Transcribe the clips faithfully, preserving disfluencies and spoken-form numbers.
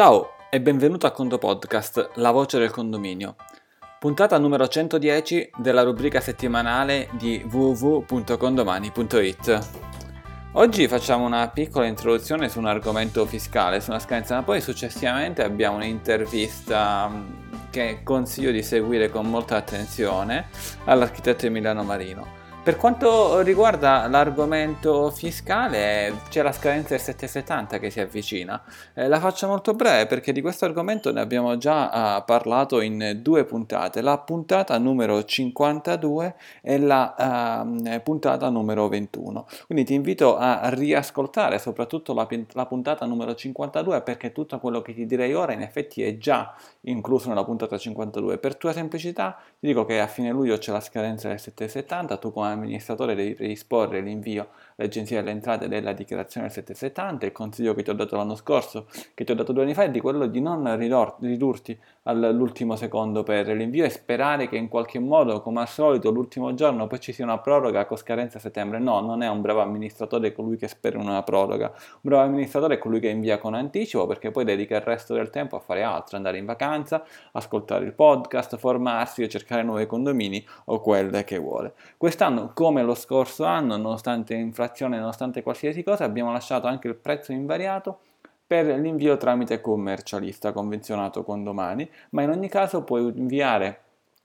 Ciao e benvenuto a Conto Podcast, la voce del condominio. Puntata numero centodieci della rubrica settimanale di w w w punto condomani punto i t. Oggi facciamo una piccola introduzione su un argomento fiscale, su una scadenza, ma poi successivamente abbiamo un'intervista che consiglio di seguire con molta attenzione all'architetto Emiliano Marino. Per quanto riguarda l'argomento fiscale, c'è la scadenza del settecentosettanta che si avvicina. Eh, la faccio molto breve perché di questo argomento ne abbiamo già uh, parlato in due puntate, la puntata numero cinquantadue e la uh, puntata numero ventuno. Quindi ti invito a riascoltare soprattutto la, la puntata numero cinquantadue, perché tutto quello che ti direi ora in effetti è già incluso nella puntata cinquantadue. Per tua semplicità ti dico che a fine luglio c'è la scadenza del settecentosettanta, tu come amministratore devi predisporre l'invio all'Agenzia delle Entrate della dichiarazione del settecentosettanta. Il consiglio che ti ho dato l'anno scorso, che ti ho dato due anni fa, è di quello di non ridor- ridurti all'ultimo secondo per l'invio e sperare che in qualche modo, come al solito, l'ultimo giorno poi ci sia una proroga con scadenza a settembre. No, non è un bravo amministratore colui che spera in una proroga. Un bravo amministratore è colui che invia con anticipo, perché poi dedica il resto del tempo a fare altro, andare in vacanza, ascoltare il podcast, formarsi e cercare nuovi condomini o quelle che vuole. Quest'anno, come lo scorso anno, nonostante inflazione, nonostante qualsiasi cosa, abbiamo lasciato anche il prezzo invariato per l'invio tramite commercialista convenzionato con Domani, ma in ogni caso puoi inviare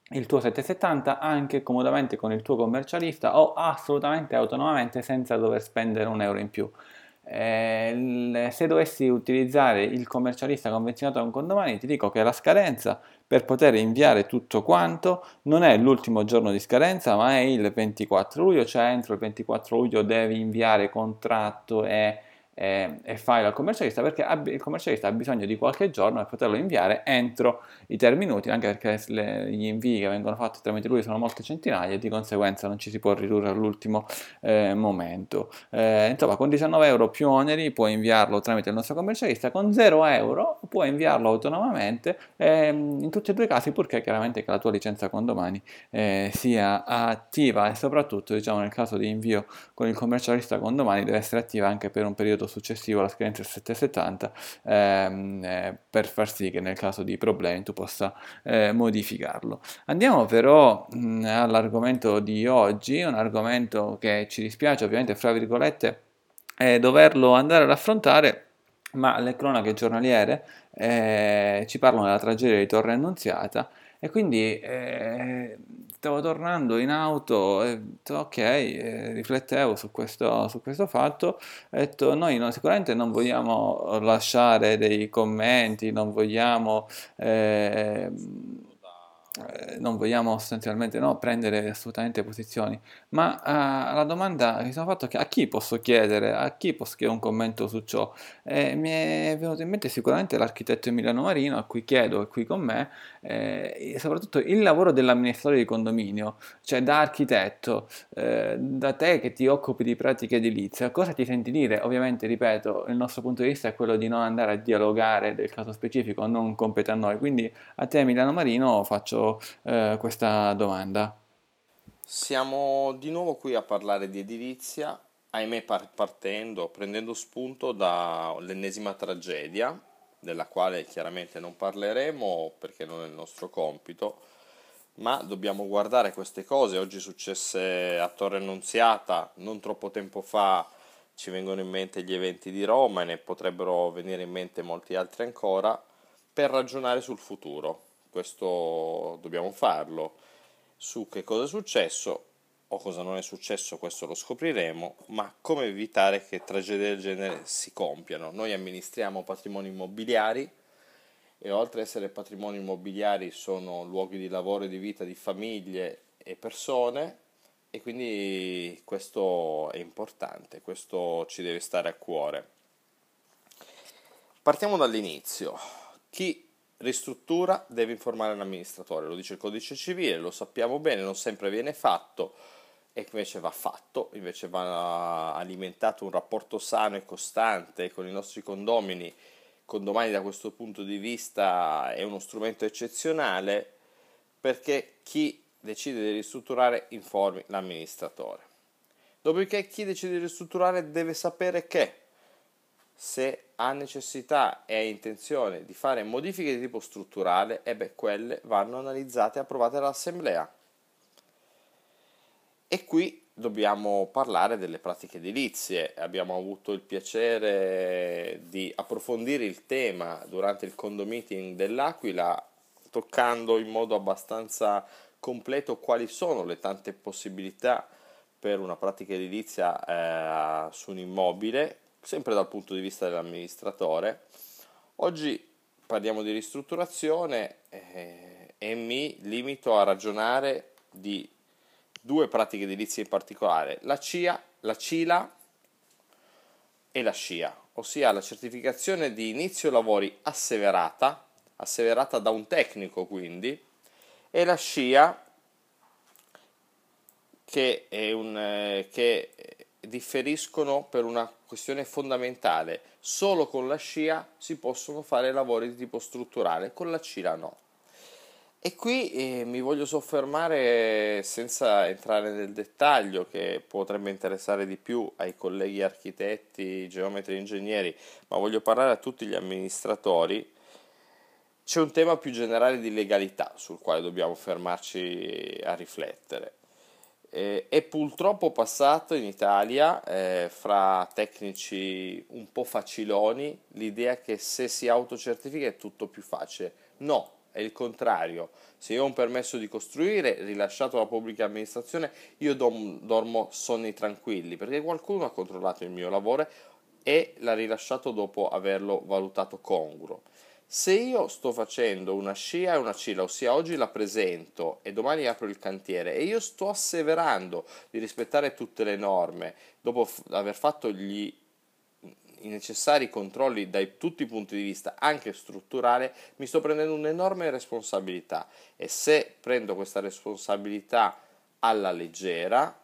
il tuo settecentosettanta anche comodamente con il tuo commercialista o assolutamente autonomamente senza dover spendere un euro in più. Eh, se dovessi utilizzare il commercialista convenzionato con Condomani, ti dico che la scadenza per poter inviare tutto quanto non è l'ultimo giorno di scadenza, ma è il ventiquattro luglio, cioè entro il ventiquattro luglio devi inviare contratto e, e, e file al commercialista, perché ab- il commercialista ha bisogno di qualche giorno per poterlo inviare entro i termini utili, anche perché le, gli invii che vengono fatti tramite lui sono molte centinaia e di conseguenza non ci si può ridurre all'ultimo eh, momento. Eh, insomma, con diciannove euro più oneri puoi inviarlo tramite il nostro commercialista, con zero euro puoi inviarlo autonomamente, ehm, in tutti e due i casi, purché chiaramente che la tua licenza Condomani eh, sia attiva, e soprattutto, diciamo, nel caso di invio con il commercialista Condomani deve essere attiva anche per un periodo successivo alla scadenza del settecentosettanta, ehm, eh, per far sì che nel caso di problemi tu possa eh, modificarlo. Andiamo però mh, all'argomento di oggi, un argomento che ci dispiace ovviamente, fra virgolette, eh, doverlo andare ad affrontare, ma le cronache giornaliere eh, ci parlano della tragedia di Torre Annunziata. E quindi eh, stavo tornando in auto e ok, eh, riflettevo su questo, su questo fatto, ho detto noi no, sicuramente non vogliamo lasciare dei commenti, non vogliamo... Eh, non vogliamo sostanzialmente no, prendere assolutamente posizioni, ma uh, la domanda che mi sono fatto è che a chi posso chiedere, a chi posso chiedere un commento su ciò? Eh, mi è venuto in mente sicuramente l'architetto Emiliano Marino, a cui chiedo, e qui con me, eh, soprattutto il lavoro dell'amministratore di condominio, cioè da architetto, eh, da te che ti occupi di pratiche edilizia, cosa ti senti dire? Ovviamente, ripeto, il nostro punto di vista è quello di non andare a dialogare del caso specifico, non compete a noi, quindi a te Emiliano Marino faccio Eh, questa domanda. Siamo di nuovo qui a parlare di edilizia, ahimè partendo, prendendo spunto dall'ennesima tragedia, della quale chiaramente non parleremo perché non è il nostro compito, ma dobbiamo guardare queste cose. Oggi successe a Torre Annunziata, non troppo tempo fa ci vengono in mente gli eventi di Roma e ne potrebbero venire in mente molti altri ancora, per ragionare sul futuro. Questo dobbiamo farlo, su che cosa è successo o cosa non è successo questo lo scopriremo, ma come evitare che tragedie del genere si compiano. Noi amministriamo patrimoni immobiliari e oltre ad essere patrimoni immobiliari sono luoghi di lavoro e di vita di famiglie e persone, e quindi questo è importante, questo ci deve stare a cuore. Partiamo dall'inizio. Chi ristruttura deve informare l'amministratore, lo dice il codice civile, lo sappiamo bene, non sempre viene fatto e invece va fatto, invece va alimentato un rapporto sano e costante con i nostri condomini. Condomani da questo punto di vista è uno strumento eccezionale, perché chi decide di ristrutturare informi l'amministratore. Dopodiché chi decide di ristrutturare deve sapere che se ha necessità e ha intenzione di fare modifiche di tipo strutturale, e beh, quelle vanno analizzate e approvate dall'assemblea. E qui dobbiamo parlare delle pratiche edilizie. Abbiamo avuto il piacere di approfondire il tema durante il Conto Meeting dell'Aquila, toccando in modo abbastanza completo quali sono le tante possibilità per una pratica edilizia eh, su un immobile, sempre dal punto di vista dell'amministratore. Oggi parliamo di ristrutturazione eh, e mi limito a ragionare di due pratiche edilizie in particolare, la C I A, la CILA e la SCIA, ossia la certificazione di inizio lavori asseverata, asseverata da un tecnico quindi, e la SCIA che, è un, eh, che differiscono per una questione fondamentale. Solo con la SCIA si possono fare lavori di tipo strutturale, con la CILA no. E qui eh, mi voglio soffermare senza entrare nel dettaglio che potrebbe interessare di più ai colleghi architetti, geometri, ingegneri, ma voglio parlare a tutti gli amministratori. C'è un tema più generale di legalità sul quale dobbiamo fermarci a riflettere. Eh, è purtroppo passato in Italia, eh, fra tecnici un po' faciloni, l'idea che se si autocertifica è tutto più facile. No. È il contrario. Se io ho un permesso di costruire rilasciato dalla pubblica amministrazione, io dom- dormo sonni tranquilli, perché qualcuno ha controllato il mio lavoro e l'ha rilasciato dopo averlo valutato congruo. Se io sto facendo una SCIA e una CILA, ossia oggi la presento e domani apro il cantiere e io sto asseverando di rispettare tutte le norme, dopo f- aver fatto gli i necessari controlli da tutti i punti di vista, anche strutturale, mi sto prendendo un'enorme responsabilità, e se prendo questa responsabilità alla leggera,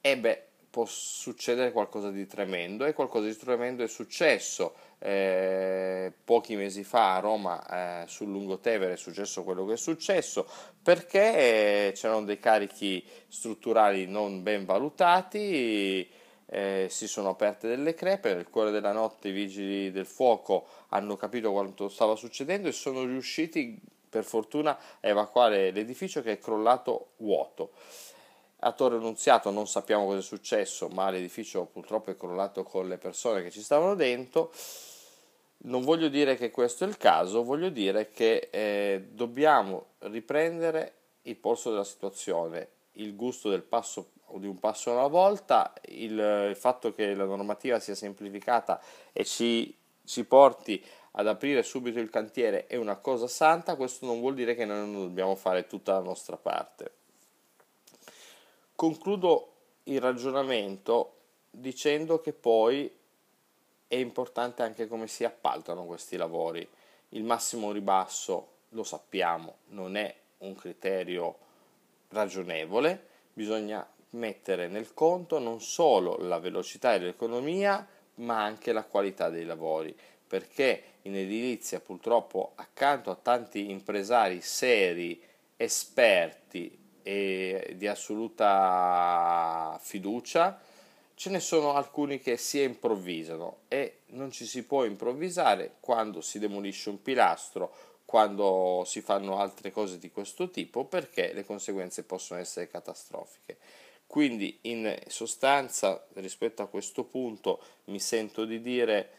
e beh, può succedere qualcosa di tremendo, e qualcosa di tremendo è successo eh, pochi mesi fa a Roma, eh, sul Lungo Tevere è successo quello che è successo, perché c'erano dei carichi strutturali non ben valutati. Eh, si sono aperte delle crepe, nel cuore della notte i vigili del fuoco hanno capito quanto stava succedendo e sono riusciti per fortuna a evacuare l'edificio, che è crollato vuoto. A Torre Annunziata non sappiamo cosa è successo, ma l'edificio purtroppo è crollato con le persone che ci stavano dentro. Non voglio dire che questo è il caso, voglio dire che eh, dobbiamo riprendere il polso della situazione, il gusto del passo di un passo alla volta, il, il fatto che la normativa sia semplificata e ci, ci porti ad aprire subito il cantiere è una cosa santa. Questo non vuol dire che noi non dobbiamo fare tutta la nostra parte. Concludo il ragionamento dicendo che poi è importante anche come si appaltano questi lavori. Il massimo ribasso, lo sappiamo, non è un criterio ragionevole, bisogna mettere nel conto non solo la velocità e l'economia, ma anche la qualità dei lavori, perché in edilizia purtroppo accanto a tanti impresari seri, esperti e di assoluta fiducia, ce ne sono alcuni che si improvvisano, e non ci si può improvvisare quando si demolisce un pilastro, quando si fanno altre cose di questo tipo, perché le conseguenze possono essere catastrofiche. Quindi in sostanza, rispetto a questo punto, mi sento di dire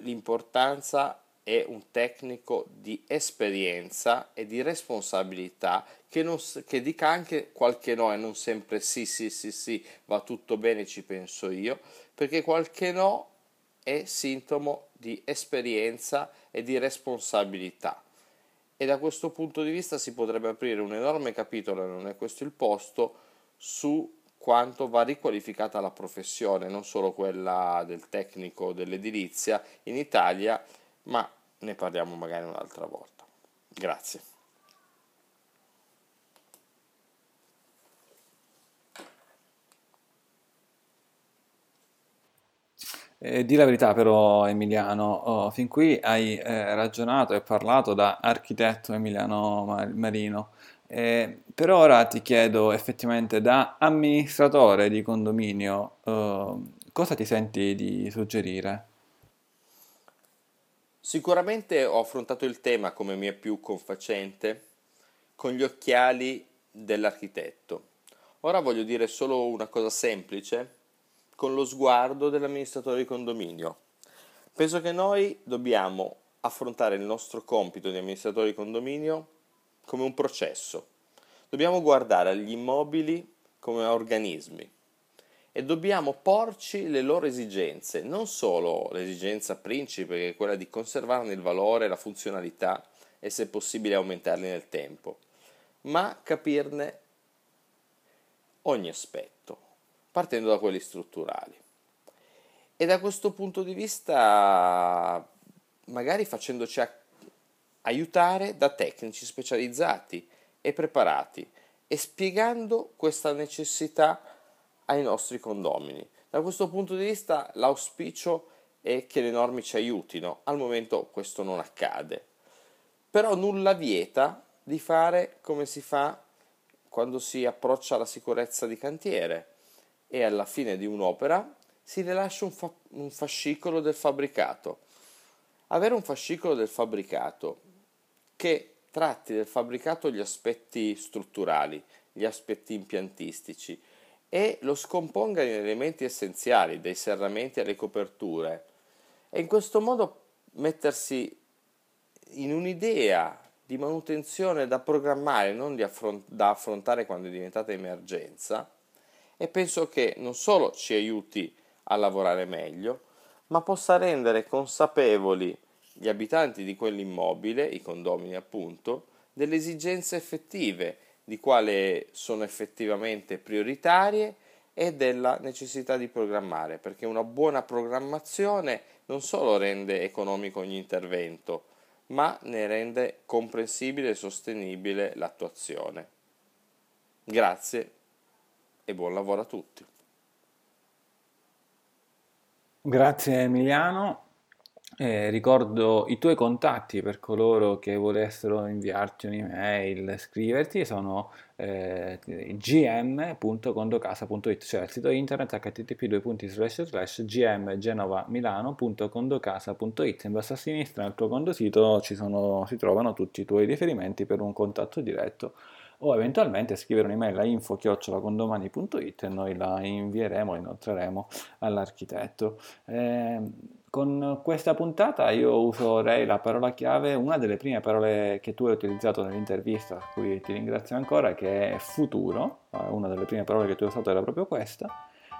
l'importanza è un tecnico di esperienza e di responsabilità che, non, che dica anche qualche no, e non sempre sì, sì, sì, sì, va tutto bene, ci penso io, perché qualche no è sintomo di esperienza e di responsabilità. E da questo punto di vista si potrebbe aprire un enorme capitolo, e non è questo il posto, su quanto va riqualificata la professione, non solo quella del tecnico dell'edilizia in Italia, ma ne parliamo magari un'altra volta. Grazie. Eh, di la verità però, Emiliano, oh, fin qui hai eh, ragionato e parlato da architetto Emiliano Mar- Marino, eh, però ora ti chiedo effettivamente da amministratore di condominio eh, cosa ti senti di suggerire? Sicuramente ho affrontato il tema, come mi è più confacente, con gli occhiali dell'architetto. Ora voglio dire solo una cosa semplice, con lo sguardo dell'amministratore di condominio. Penso che noi dobbiamo affrontare il nostro compito di amministratore di condominio come un processo. Dobbiamo guardare agli immobili come organismi e dobbiamo porci le loro esigenze, non solo l'esigenza principe che è quella di conservarne il valore, la funzionalità e se possibile aumentarli nel tempo, ma capirne ogni aspetto, partendo da quelli strutturali. E da questo punto di vista magari facendoci aiutare da tecnici specializzati e preparati e spiegando questa necessità ai nostri condomini. Da questo punto di vista l'auspicio è che le norme ci aiutino, al momento questo non accade, però nulla vieta di fare come si fa quando si approccia alla sicurezza di cantiere e alla fine di un'opera si rilascia un, fa- un fascicolo del fabbricato. Avere un fascicolo del fabbricato che tratti del fabbricato gli aspetti strutturali, gli aspetti impiantistici e lo scomponga in elementi essenziali, dai serramenti alle coperture, e in questo modo mettersi in un'idea di manutenzione da programmare, non di affront- da affrontare quando è diventata emergenza, e penso che non solo ci aiuti a lavorare meglio, ma possa rendere consapevoli gli abitanti di quell'immobile, i condomini appunto, delle esigenze effettive, di quale sono effettivamente prioritarie e della necessità di programmare, perché una buona programmazione non solo rende economico ogni intervento, ma ne rende comprensibile e sostenibile l'attuazione. Grazie e buon lavoro a tutti. Grazie Emiliano. Eh, ricordo i tuoi contatti per coloro che volessero inviarti un'email, scriverti, sono eh, g m punto condocasa punto i t, cioè il sito internet h t t p due punti slash slash g m genova milano punto condocasa punto i t. In basso a sinistra nel tuo condosito ci sono, si trovano tutti i tuoi riferimenti per un contatto diretto o eventualmente scrivere un'email a info chiocciola condomani punto i t e noi la invieremo e inoltreremo all'architetto. Eh, Con questa puntata io userei la parola chiave, una delle prime parole che tu hai utilizzato nell'intervista, a cui ti ringrazio ancora, che è futuro. Una delle prime parole che tu hai usato era proprio questa.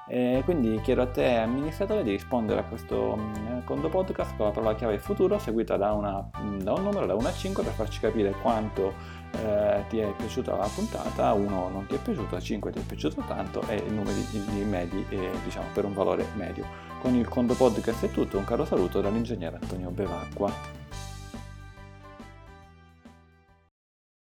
E quindi chiedo a te, amministratore, di rispondere a questo Conto Podcast con la parola chiave futuro, seguita da, una, da un numero, da uno a cinque, per farci capire quanto eh, ti è piaciuta la puntata. uno non ti è piaciuta, cinque ti è piaciuto tanto e i numeri di medi, eh, diciamo, per un valore medio. Con il Conto Podcast è tutto, un caro saluto dall'ingegnere Antonio Bevacqua.